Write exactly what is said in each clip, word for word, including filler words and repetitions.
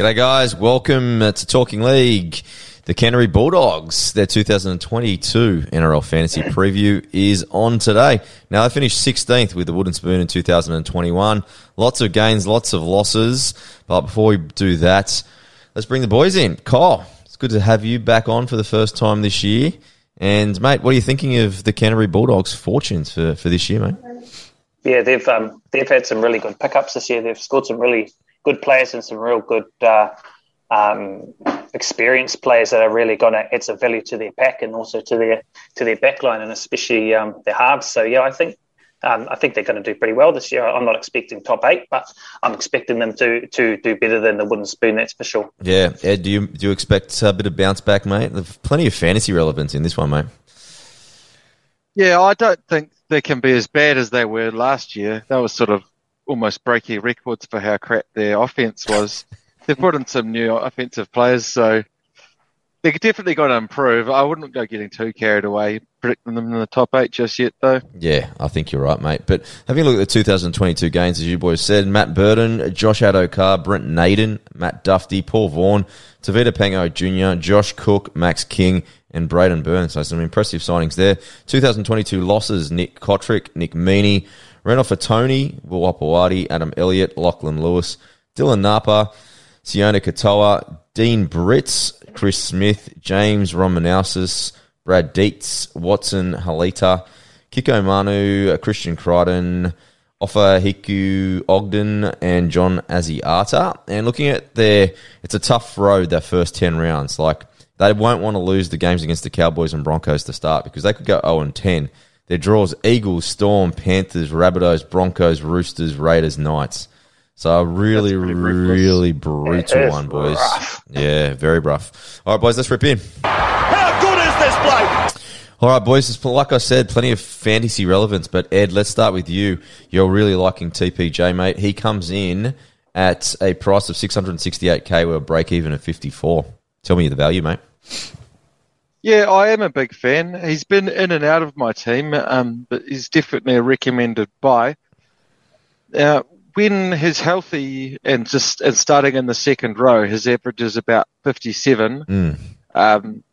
G'day guys, welcome to Talking League. The Canterbury Bulldogs, their two thousand twenty-two N R L Fantasy Preview is on today. Now, they finished sixteenth with the Wooden Spoon in two thousand twenty-one. Lots of gains, lots of losses. But before we do that, let's bring the boys in. Kyle, it's good to have you back on for the first time this year. And, mate, what are you thinking of the Canterbury Bulldogs' fortunes for, for this year, mate? Yeah, they've um, they've had some really good pickups this year. They've scored some really good players and some real good uh, um, experienced players that are really going to add some value to their pack and also to their to their backline and especially um, their halves. So yeah, I think um, I think they're going to do pretty well this year. I'm not expecting top eight, but I'm expecting them to to do better than the Wooden Spoon. That's for sure. Yeah, Ed, do you do you expect a bit of bounce back, mate? There's plenty of fantasy relevance in this one, mate. Yeah, I don't think they can be as bad as they were last year. That was sort of almost breaking records for how crap their offense was. They've brought in some new offensive players, so they're definitely going to improve. I wouldn't go getting too carried away predicting them in the top eight just yet, though. Yeah, I think you're right, mate. But having a look at the two thousand twenty-two games, as you boys said, Matt Burton, Josh Adokar, Brent Naden, Matt Dufty, Paul Vaughan, Tavita Pango Junior, Josh Cook, Max King, and Braden Burns. So some impressive signings there. two thousand twenty-two losses, Nick Kotrick, Nick Meany, Raymond Faitaua-Mariner, Wapawadi, Adam Elliott, Lachlan Lewis, Dylan Napa, Siona Katoa, Dean Brits, Chris Smith, James Romanowskis, Brad Dietz, Watson Halita, Kiko Manu, Christian Crichton, Offa Hiku Ogden, and John Aziata. And looking at their, it's a tough road, that first ten rounds. Like, they won't want to lose the games against the Cowboys and Broncos to start because they could go oh and ten. Their draws: Eagles, Storm, Panthers, Rabbitohs, Broncos, Roosters, Raiders, Knights. So a really, really brutal one, boys. Rough. Yeah, very rough. All right, boys, let's rip in. How good is this bloke? All right, boys, like I said, plenty of fantasy relevance. But, Ed, let's start with you. You're really liking T P J, mate. He comes in at a price of six hundred sixty-eight thousand with a break-even of fifty-four. Tell me the value, mate. Yeah, I am a big fan. He's been in and out of my team, um, but he's definitely a recommended buy. Now, when he's healthy and just and starting in the second row, his average is about fifty-seven. Mm. Um,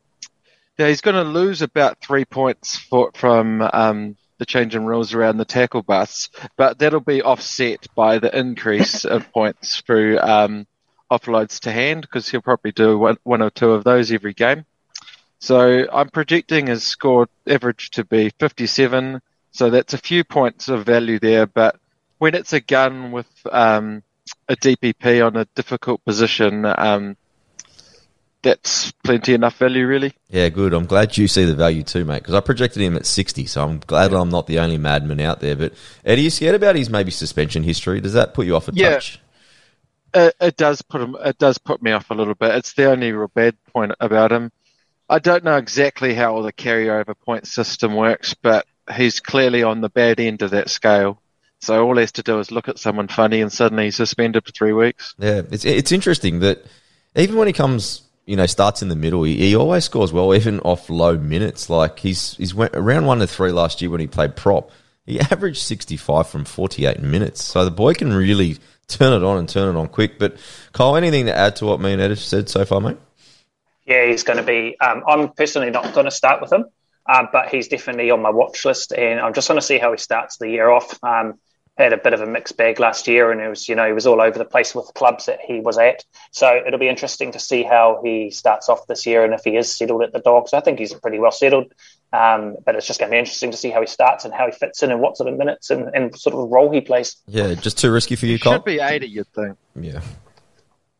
now, he's going to lose about three points for, from um, the change in rules around the tackle bus, but that'll be offset by the increase of points through um, offloads to hand because he'll probably do one, one or two of those every game. So I'm projecting his score average to be fifty-seven, so that's a few points of value there. But when it's a gun with um, a D P P on a difficult position, um, that's plenty enough value, really. Yeah, good. I'm glad you see the value too, mate, because I projected him at sixty, so I'm glad yeah. I'm not the only madman out there. But Ed, are you scared about his maybe suspension history? Does that put you off a yeah. touch? It, it does put him. It does put me off a little bit. It's the only real bad point about him. I don't know exactly how all the carryover point system works, but he's clearly on the bad end of that scale. So all he has to do is look at someone funny and suddenly he's suspended for three weeks. Yeah, it's it's interesting that even when he comes, you know, starts in the middle, he, he always scores well, even off low minutes. Like he's he's went around one to three last year when he played prop. He averaged sixty-five from forty-eight minutes. So the boy can really turn it on and turn it on quick. But Kyle, anything to add to what me and Ed have said so far, mate? Yeah, he's going to be um, – I'm personally not going to start with him, uh, but he's definitely on my watch list, and I'm just going to see how he starts the year off. Um, had a bit of a mixed bag last year, and it was, you know, he was all over the place with the clubs that he was at. So it'll be interesting to see how he starts off this year and if he is settled at the Dogs. I think he's pretty well settled, um, but it's just going to be interesting to see how he starts and how he fits in and what sort of minutes and, and sort of role he plays. Yeah, just too risky for you, Cole? Should be eighty, you'd think. Yeah.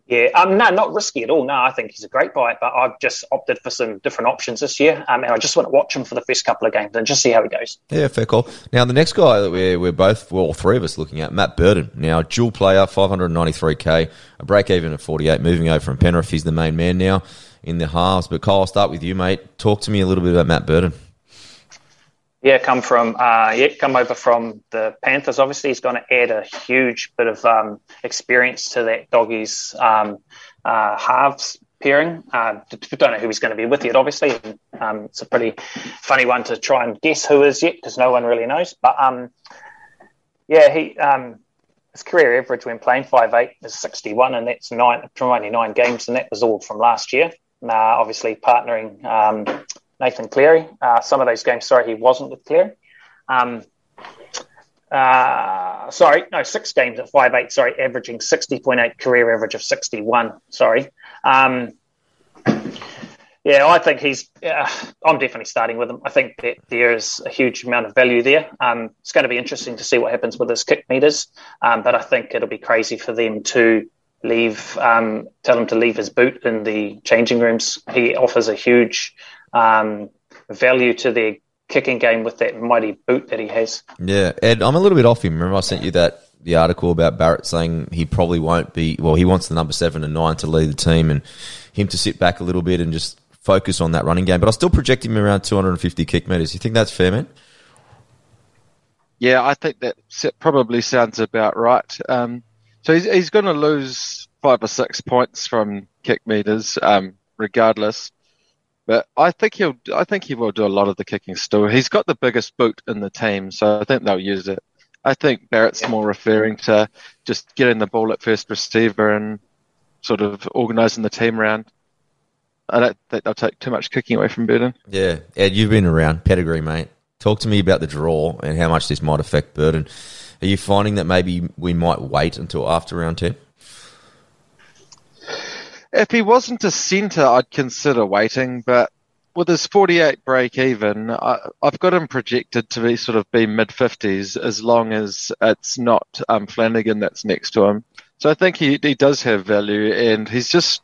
Yeah, um, no, not risky at all. No, I think he's a great buy, but I've just opted for some different options this year, um, and I just want to watch him for the first couple of games and just see how he goes. Yeah, fair call. Now, the next guy that we're, we're both, well, all three of us looking at, Matt Burton. Now, dual player, five ninety-three K, a break-even at forty-eight, moving over from Penrith. He's the main man now in the halves. But, Kyle, I'll start with you, mate. Talk to me a little bit about Matt Burton. Yeah, come from uh, yeah, come over from the Panthers. Obviously, he's going to add a huge bit of um, experience to that doggies um, uh, halves pairing. Uh, don't know who he's going to be with yet. Obviously, um, it's a pretty funny one to try and guess who is yet because no one really knows. But um, yeah, he um, his career average when playing five eight is sixty-one, and that's nine, ninety-nine games, and that was all from last year. Uh, obviously, partnering. Um, Nathan Cleary. Uh, some of those games, sorry, he wasn't with Cleary. Um, uh, sorry, no, six games at five eight, sorry, averaging sixty point eight, career average of sixty-one, sorry. Um, yeah, I think he's, uh, I'm definitely starting with him. I think that there is a huge amount of value there. Um, it's going to be interesting to see what happens with his kick meters, um, but I think it'll be crazy for them to leave, um, tell him to leave his boot in the changing rooms. He offers a huge... Um, value to their kicking game with that mighty boot that he has. Yeah, Ed, I'm a little bit off him. Remember I sent you that the article about Barrett saying he probably won't be, well, he wants the number seven and nine to lead the team and him to sit back a little bit and just focus on that running game. But I still project him around two hundred fifty kick metres. You think that's fair, man? Yeah, I think that probably sounds about right. Um, so he's, he's going to lose five or six points from kick metres um, regardless. But I think he'll. I think he will do a lot of the kicking still. He's got the biggest boot in the team, so I think they'll use it. I think Barrett's yeah. more referring to just getting the ball at first receiver and sort of organising the team around. I don't think they'll take too much kicking away from Burton. Yeah, Ed, you've been around pedigree, mate. Talk to me about the draw and how much this might affect Burton. Are you finding that maybe we might wait until after round ten? If he wasn't a centre, I'd consider waiting, but with his forty-eight break-even, I, I've got him projected to be sort of be mid-fifties as long as it's not um, Flanagan that's next to him. So I think he, he does have value, and he's just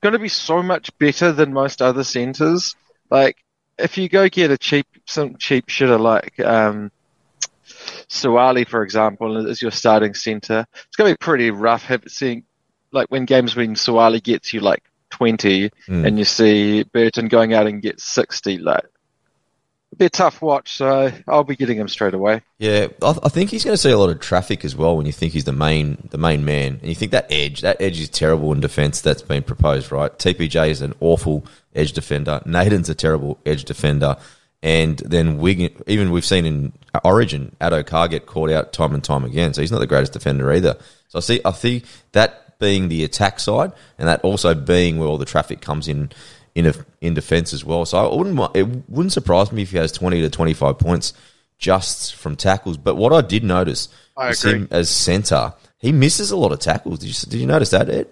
going to be so much better than most other centres. Like, if you go get a cheap, some cheap shitter like um, Suwali, for example, as your starting centre, it's going to be pretty rough having seen. Like when games when Suwali gets you like twenty mm. and you see Burton going out and gets sixty, like it'd be a tough watch, so I'll be getting him straight away. Yeah, I, th- I think he's going to see a lot of traffic as well when you think he's the main the main man. And you think that edge, that edge is terrible in defence that's been proposed, right? T P J is an awful edge defender. Naden's a terrible edge defender. And then we, even we've seen in Origin, Addo Carr get caught out time and time again, so he's not the greatest defender either. So I see, I think that... being the attack side, and that also being where all the traffic comes in in, a, in defence as well. So I wouldn't it wouldn't surprise me if he has twenty to twenty-five points just from tackles. But what I did notice I was agree. him as centre, he misses a lot of tackles. Did you, did you notice that, Ed?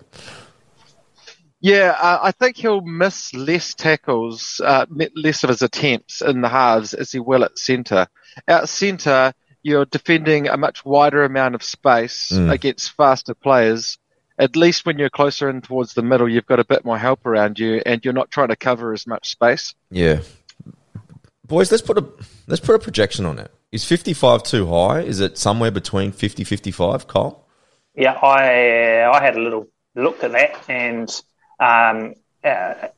Yeah, uh, I think he'll miss less tackles, uh, less of his attempts in the halves as he will at centre. At centre, you're defending a much wider amount of space mm. against faster players. At least when you're closer in towards the middle, you've got a bit more help around you, and you're not trying to cover as much space. Yeah, boys, let's put a let's put a projection on it. Is fifty-five too high? Is it somewhere between fifty, fifty-five, Kyle? Yeah, I I had a little look at that, and um, uh,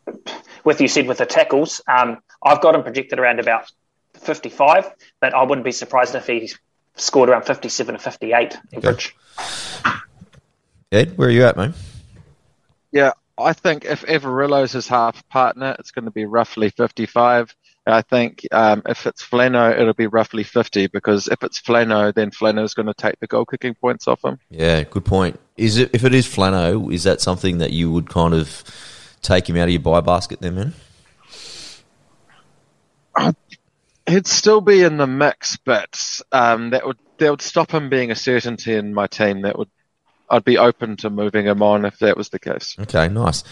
with you said with the tackles, um, I've got him projected around about fifty-five, but I wouldn't be surprised if he scored around fifty-seven or fifty-eight average. Okay. Ed, where are you at, mate? Yeah, I think if Averillo's his half partner, it's going to be roughly fifty-five. I think um, if it's Flano, it'll be roughly fifty, because if it's Flano, then Flano's going to take the goal-kicking points off him. Yeah, good point. Is it, if it is Flano, is that something that you would kind of take him out of your buy basket then, man? Uh, he'd still be in the mix, but um, that would that would stop him being a certainty in my team. That would I'd be open to moving him on if that was the case. Okay, nice.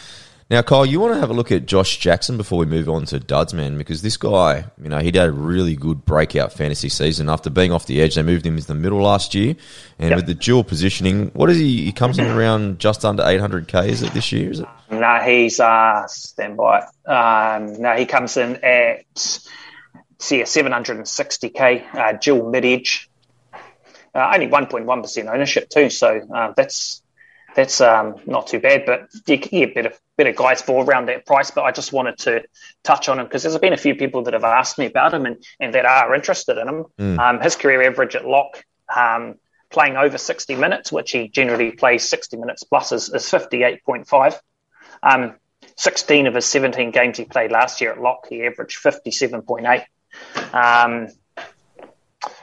Now, Kyle, you want to have a look at Josh Jackson before we move on to duds, man, because this guy, you know, he did a really good breakout fantasy season after being off the edge. They moved him into the middle last year, and yep. with the dual positioning, what is he? He comes in around just under eight hundred K, is it, this year? Is it? No, he's uh, standby. Um, no, he comes in at see, seven hundred sixty K, uh, dual mid-edge. Uh, only one point one percent ownership too, so uh, that's that's um, not too bad. But you can get better, better guys for around that price. But I just wanted to touch on him because there's been a few people that have asked me about him and, and that are interested in him. Mm. Um, his career average at lock, um, playing over sixty minutes, which he generally plays sixty minutes plus, is, is fifty-eight point five. Um, sixteen of his seventeen games he played last year at lock, he averaged fifty-seven point eight. Um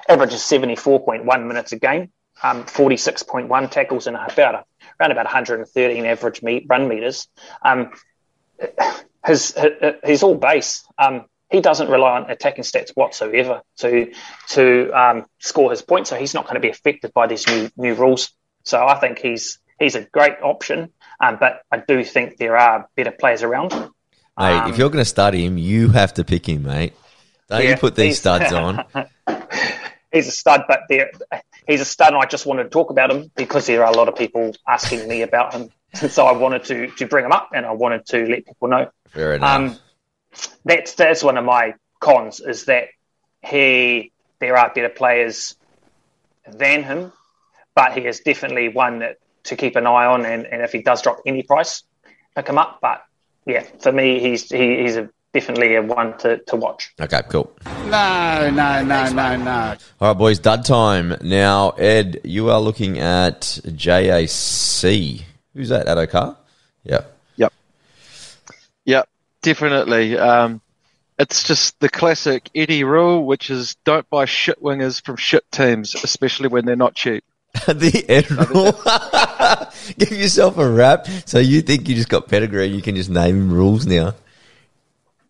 Average is seventy-four point one minutes a game, um, forty-six point one tackles and about around about one hundred thirteen average meet, run meters. Um, his, his his all base. Um, he doesn't rely on attacking stats whatsoever to to um, score his points, so he's not going to be affected by these new new rules. So I think he's he's a great option, um, but I do think there are better players around. Mate, um, if you're going to study him, you have to pick him, mate. Don't yeah, you put these studs on. He's a stud, but there he's a stud, and I just wanted to talk about him because there are a lot of people asking me about him, so I wanted to to bring him up, and I wanted to let people know. Fair enough. Um, that's that's one of my cons is that he there are better players than him, but he is definitely one that to keep an eye on, and, and if he does drop any price, pick him up. But yeah, for me, he's he, he's a. Definitely a one to, to watch. Okay, cool. No, no, no, no, no. All right, boys, dud time. Now, Ed, you are looking at J A C. Who's that, Addo Carr? Yeah. Yep. Yep, definitely. Um, it's just the classic Eddie rule, which is don't buy shit wingers from shit teams, especially when they're not cheap. The Ed rule? Give yourself a rap. So you think you just got pedigree, you can just name rules now.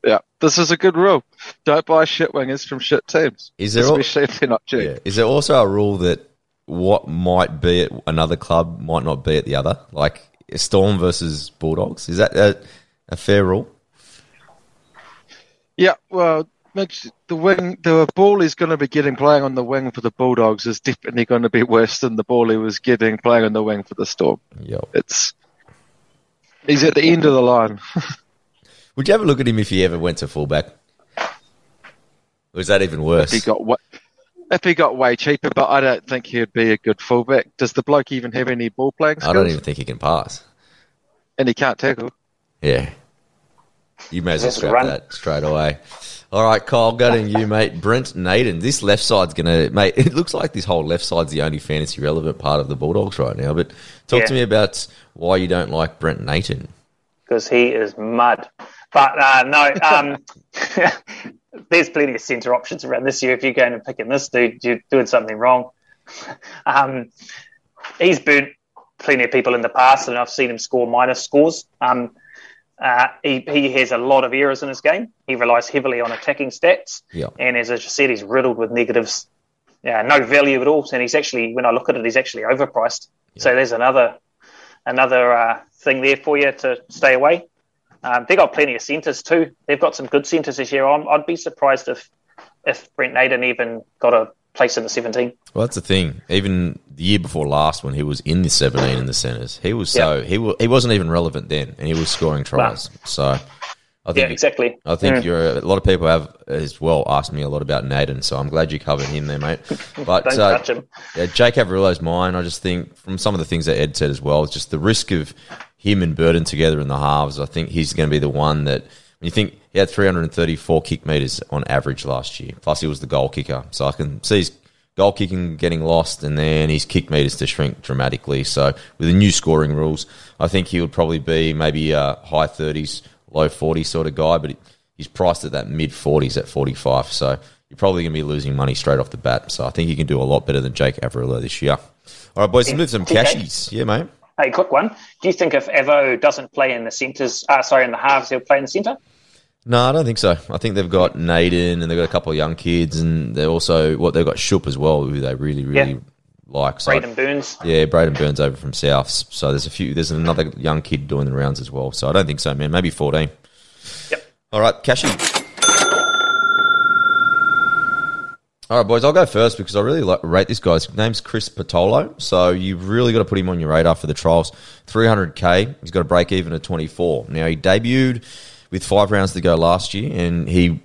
Yeah, this is a good rule. Don't buy shit wingers from shit teams, is there especially al- if they're not cheap. Yeah. Is there also a rule that what might be at another club might not be at the other? Like Storm versus Bulldogs? Is that a, a fair rule? Yeah, well, the wing, the ball he's going to be getting playing on the wing for the Bulldogs is definitely going to be worse than the ball he was getting playing on the wing for the Storm. Yep. It's he's at the end of the line. Would you have a look at him if he ever went to fullback? Or is that even worse? If he got way, if he got way cheaper, but I don't think he'd be a good fullback. Does the bloke even have any ball playing skills? I don't even think he can pass. And he can't tackle. Yeah. You may as well scrap that straight away. All right, Kyle, go to you, mate. Brent Naden. This left side's going to... Mate, it looks like this whole left side's the only fantasy-relevant part of the Bulldogs right now, but talk yeah. to me about why you don't like Brent Naden. Because he is mud. But uh, no, um, there's plenty of centre options around this year. If you're going to pick in this dude, you're doing something wrong. Um, he's burnt plenty of people in the past, and I've seen him score minor scores. Um, uh, he, he has a lot of errors in his game. He relies heavily on attacking stats. Yeah. And as I just said, he's riddled with negatives. Yeah, no value at all. And he's actually, when I look at it, he's actually overpriced. Yeah. So there's another another uh, thing there for you to stay away. Um, they've got plenty of centres too. They've got some good centres this year. I'm, I'd be surprised if if Brent Naden even got a place in the seventeen. Well, that's the thing. Even the year before last, when he was in the seventeen in the centres, he was so yeah. he was, he wasn't even relevant then, and he was scoring tries. Wow. So I think yeah, exactly. I think mm. you're a lot of people have as well asked me a lot about Naden, so I'm glad you covered him there, mate. But don't uh, touch him. Yeah, Jake Averillo's mine. I just think from some of the things that Ed said as well, it's just the risk of him and Burton together in the halves. I think he's going to be the one that when you think he had three hundred thirty-four kick meters on average last year. Plus, he was the goal kicker, so I can see his goal kicking getting lost, and then his kick meters to shrink dramatically. So, with the new scoring rules, I think he would probably be maybe a high thirties, low forties sort of guy, but he's priced at that mid forties at forty-five. So, you're probably going to be losing money straight off the bat. So, I think he can do a lot better than Jake Averillo this year. All right, boys, let's move some cashies. Yeah, mate. Hey, quick one. Do you think if Avo doesn't play in the centres, uh, sorry, in the halves, he'll play in the centre? No, I don't think so. I think they've got Naden and they've got a couple of young kids, and they're also, what well, they've got Shoop as well, who they really, really yeah. like. So, Braden Burns. Yeah, Braden Burns over from South. So there's a few. There's another young kid doing the rounds as well. So I don't think so, man. Maybe fourteen. Yep. All right, Cashy. All right, boys, I'll go first because I really like, rate this guy. His name's Chris Patolo, so you've really got to put him on your radar for the trials. three hundred K, he's got a break-even of twenty-four. Now, he debuted with five rounds to go last year, and he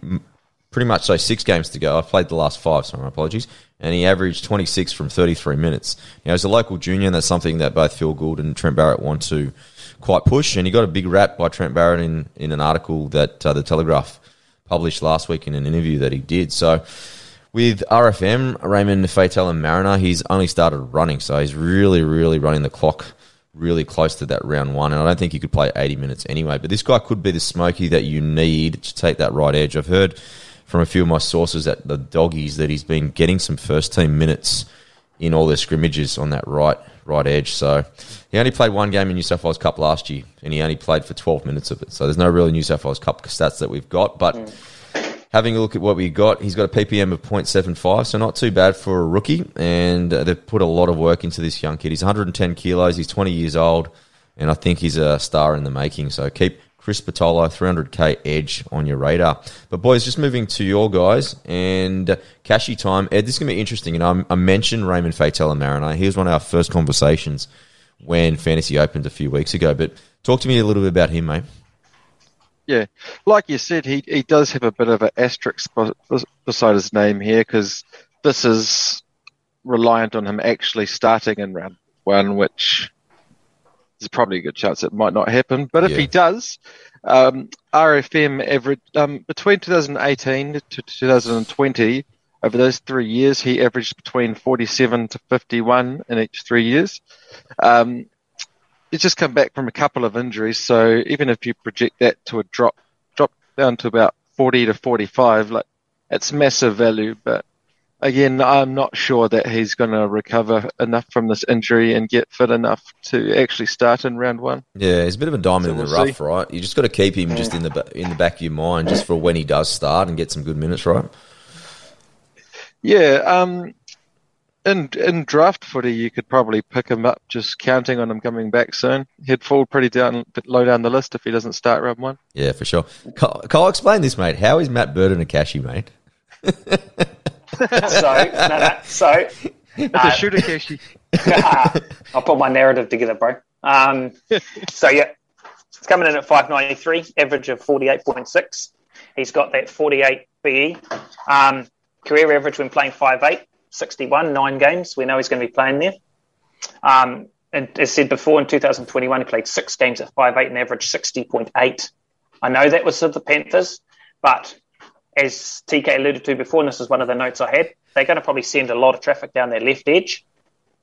pretty much, so six games to go. I've played the last five, so my apologies. And he averaged twenty-six from thirty-three minutes. Now, he's a local junior, and that's something that both Phil Gould and Trent Barrett want to quite push, and he got a big rap by Trent Barrett in, in an article that uh, The Telegraph published last week in an interview that he did, so... With R F M, Raymond Faitaua-Mariner, he's only started running, so he's really, really running the clock really close to that round one, and I don't think he could play eighty minutes anyway. But this guy could be the smoky that you need to take that right edge. I've heard from a few of my sources at the Doggies that he's been getting some first-team minutes in all their scrimmages on that right right edge. So he only played one game in New South Wales Cup last year, and he only played for twelve minutes of it. So there's no really New South Wales Cup stats that we've got, but... Mm. Having a look at what we got, he's got a P P M of zero point seven five, so not too bad for a rookie, and they've put a lot of work into this young kid. He's one hundred ten kilos, he's twenty years old, and I think he's a star in the making. So keep Chris Patolo, three hundred K edge on your radar. But boys, just moving to your guys, and Cashy time. Ed, this is going to be interesting, and I, I mentioned Raymond Faitaua-Mariner. He was one of our first conversations when Fantasy opened a few weeks ago, but talk to me a little bit about him, mate. Yeah, like you said, he, he does have a bit of an asterisk beside his name here because this is reliant on him actually starting in round one, which is probably a good chance it might not happen. But if yeah. he does, um, R F M average um, between twenty eighteen to twenty twenty, over those three years, he averaged between forty-seven to fifty-one in each three years. Um He's just come back from a couple of injuries, so even if you project that to a drop, drop down to about forty to forty-five, like it's massive value. But again, I'm not sure that he's going to recover enough from this injury and get fit enough to actually start in round one. Yeah, he's a bit of a diamond so in the we'll rough, see. Right? You just got to keep him just in the in the back of your mind, just for when he does start and get some good minutes, right? Yeah. Um, In, in draft footy, you could probably pick him up just counting on him coming back soon. He'd fall pretty down, low down the list if he doesn't start round one. Yeah, for sure. Cole, Cole explain this, mate. How is Matt Burton a cashy, mate? so, no, no, so. It's uh, a shooter cashy. uh, I'll put my narrative together, bro. Um, so, yeah, it's coming in at five ninety-three, average of forty-eight point six. He's got that forty-eight B E. Um, career average when playing five eight. sixty-one, nine games. We know he's going to be playing there. Um, and as said before, in two thousand twenty-one, he played six games at five eight and averaged sixty point eight. I know that was for the Panthers, but as T K alluded to before, and this is one of the notes I had, they're going to probably send a lot of traffic down their left edge,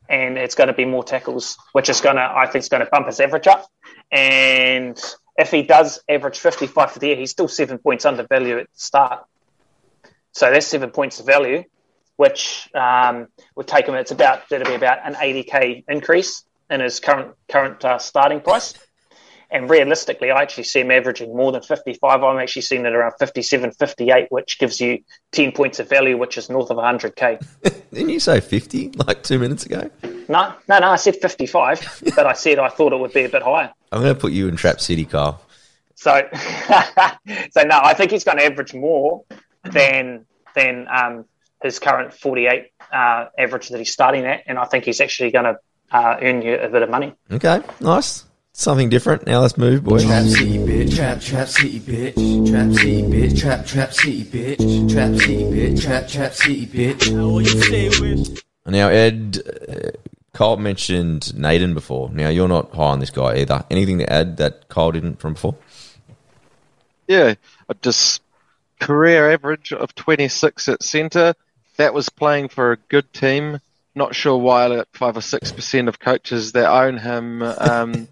and it's going to be more tackles, which is going to, I think, is going to bump his average up. And if he does average fifty-five for the year, he's still seven points under value at the start. So that's seven points of value, which um, would take him, it's about, that'll be about an eighty K increase in his current current uh, starting price. And realistically, I actually see him averaging more than fifty-five. I'm actually seeing it around fifty-seven, fifty-eight, which gives you ten points of value, which is north of one hundred K. Didn't you say fifty like two minutes ago? No, no, no, I said fifty-five, but I said I thought it would be a bit higher. I'm going to put you in Trap City, Kyle. So, so no, I think he's going to average more than, than um, his current forty-eight uh, average that he's starting at, and I think he's actually going to uh, earn you a bit of money. Okay, nice. Something different. Now let's move, boys. Trap city, bitch. Trap, trap city, bitch. Trap city, bitch. Trap, trap city, bitch. Trap city, bitch. Trap, trap city, bitch. Now, Ed, uh, Kyle mentioned Naden before. Now, you're not high on this guy either. Anything to add that Kyle didn't from before? Yeah, I just career average of twenty-six at centre. That was playing for a good team. Not sure why like five or six percent of coaches that own him um,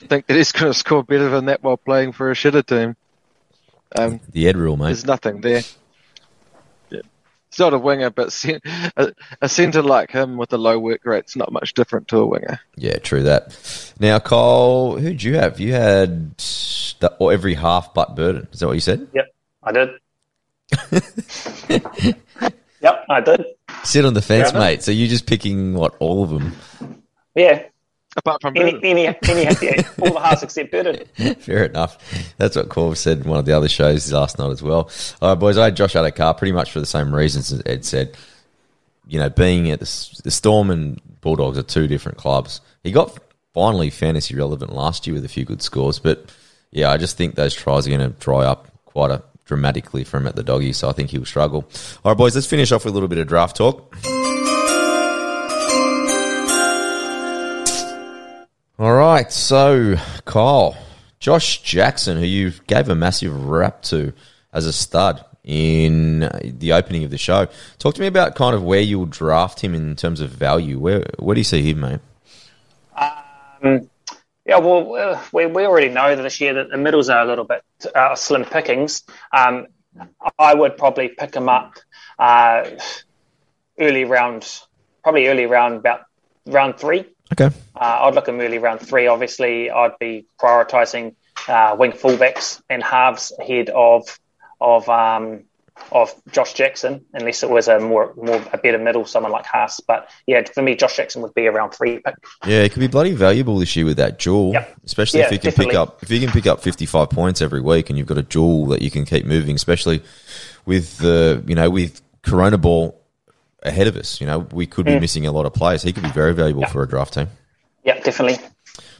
think that he's going to score better than that while playing for a shitter team. Um, the Ed rule, mate. There's nothing there. Yeah. It's not a winger, but sen- a, a centre like him with a low work rate's not much different to a winger. Yeah, true that. Now, Cole, who'd you have? You had the, or every half but Burden. Is that what you said? Yep, I did. Yep, I did. Sit on the fence, Brother. mate. So you're just picking, what, all of them? Yeah. Apart from Burton. Any, any, any, yeah, all the hearts except Burton. Fair enough. That's what Corv said in one of the other shows last night as well. All right, boys, I had Josh Adokar pretty much for the same reasons as Ed said. You know, being at the, the Storm and Bulldogs are two different clubs. He got finally fantasy relevant last year with a few good scores, but, yeah, I just think those tries are going to dry up quite a, dramatically for him at the Doggy, so I think he'll struggle. All right, boys, let's finish off with a little bit of draft talk. All right, so Kyle, Josh Jackson, who you gave a massive rap to as a stud in the opening of the show, talk to me about kind of where you'll draft him in terms of value. Where where do you see him, mate? Um, yeah, well, we we already know that this year that the middles are a little bit uh, slim pickings. Um, I would probably pick him up uh, early round, probably early round about round three. Okay. Uh, I'd look him early round three. Obviously, I'd be prioritising uh, wing fullbacks and halves ahead of of um, of Josh Jackson, unless it was a more more a better middle, someone like Haas. But yeah, for me, Josh Jackson would be a round three pick. Yeah, it could be bloody valuable this year with that dual, yep. especially yeah, if you can definitely. pick up if you can pick up fifty-five points every week, and you've got a dual that you can keep moving, especially with the uh, you know with Corona ball. Ahead of us, you know, we could be mm. missing a lot of players. He could be very valuable yeah. for a draft team. Yeah, definitely.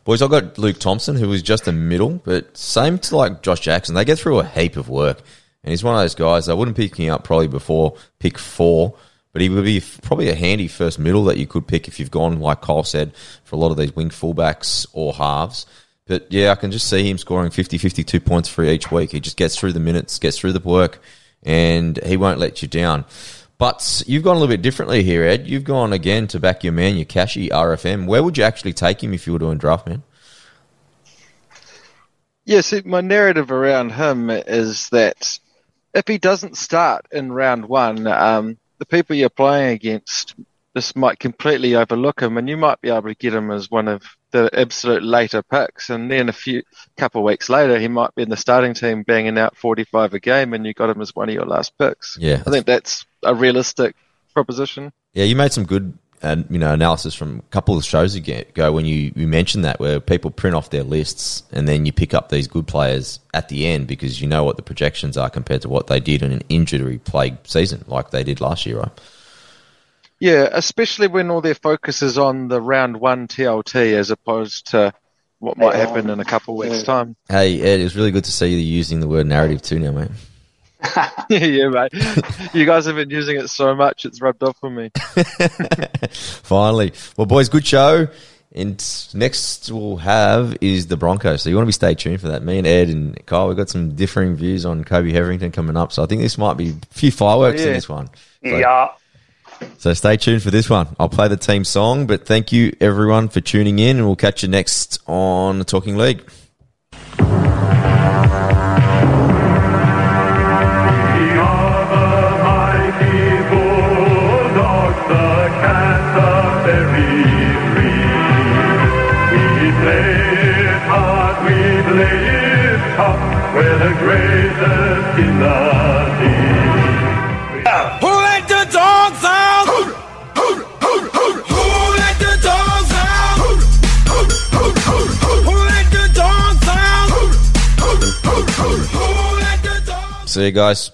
Boys, I've got Luke Thompson, who was just a middle, but same to like Josh Jackson. They get through a heap of work, and he's one of those guys. I wouldn't pick him up probably before pick four, but he would be probably a handy first middle that you could pick if you've gone, like Kyle said, for a lot of these wing fullbacks or halves. But, yeah, I can just see him scoring fifty, fifty-two points for each week. He just gets through the minutes, gets through the work, and he won't let you down. But you've gone a little bit differently here, Ed. You've gone again to back your man, your Cashy, R F M. Where would you actually take him if you were doing draft, man? Yes, yeah, my narrative around him is that if he doesn't start in round one, um, the people you're playing against just might completely overlook him, and you might be able to get him as one of the absolute later picks. And then a few couple of weeks later, he might be in the starting team banging out forty-five a game, and you got him as one of your last picks. Yeah, I think that's a realistic proposition. Yeah, you made some good uh, you know, analysis from a couple of shows ago when you, you mentioned that, where people print off their lists and then you pick up these good players at the end because you know what the projections are compared to what they did in an injury-plagued season like they did last year, right? Yeah, especially when all their focus is on the round one T L T as opposed to what might happen in a couple of weeks' yeah. time. Hey, Ed, it's really good to see you using the word narrative too now, mate. Yeah, mate. You guys have been using it so much, it's rubbed off on me. Finally. Well, boys, good show. And next we'll have is the Broncos. So you want to be stay tuned for that. Me and Ed and Kyle, we've got some differing views on Kobe Hetherington coming up. So I think this might be a few fireworks yeah. in this one. So, yeah. So stay tuned for this one. I'll play the team song, but thank you everyone for tuning in, and we'll catch you next on the Talking League. See you guys.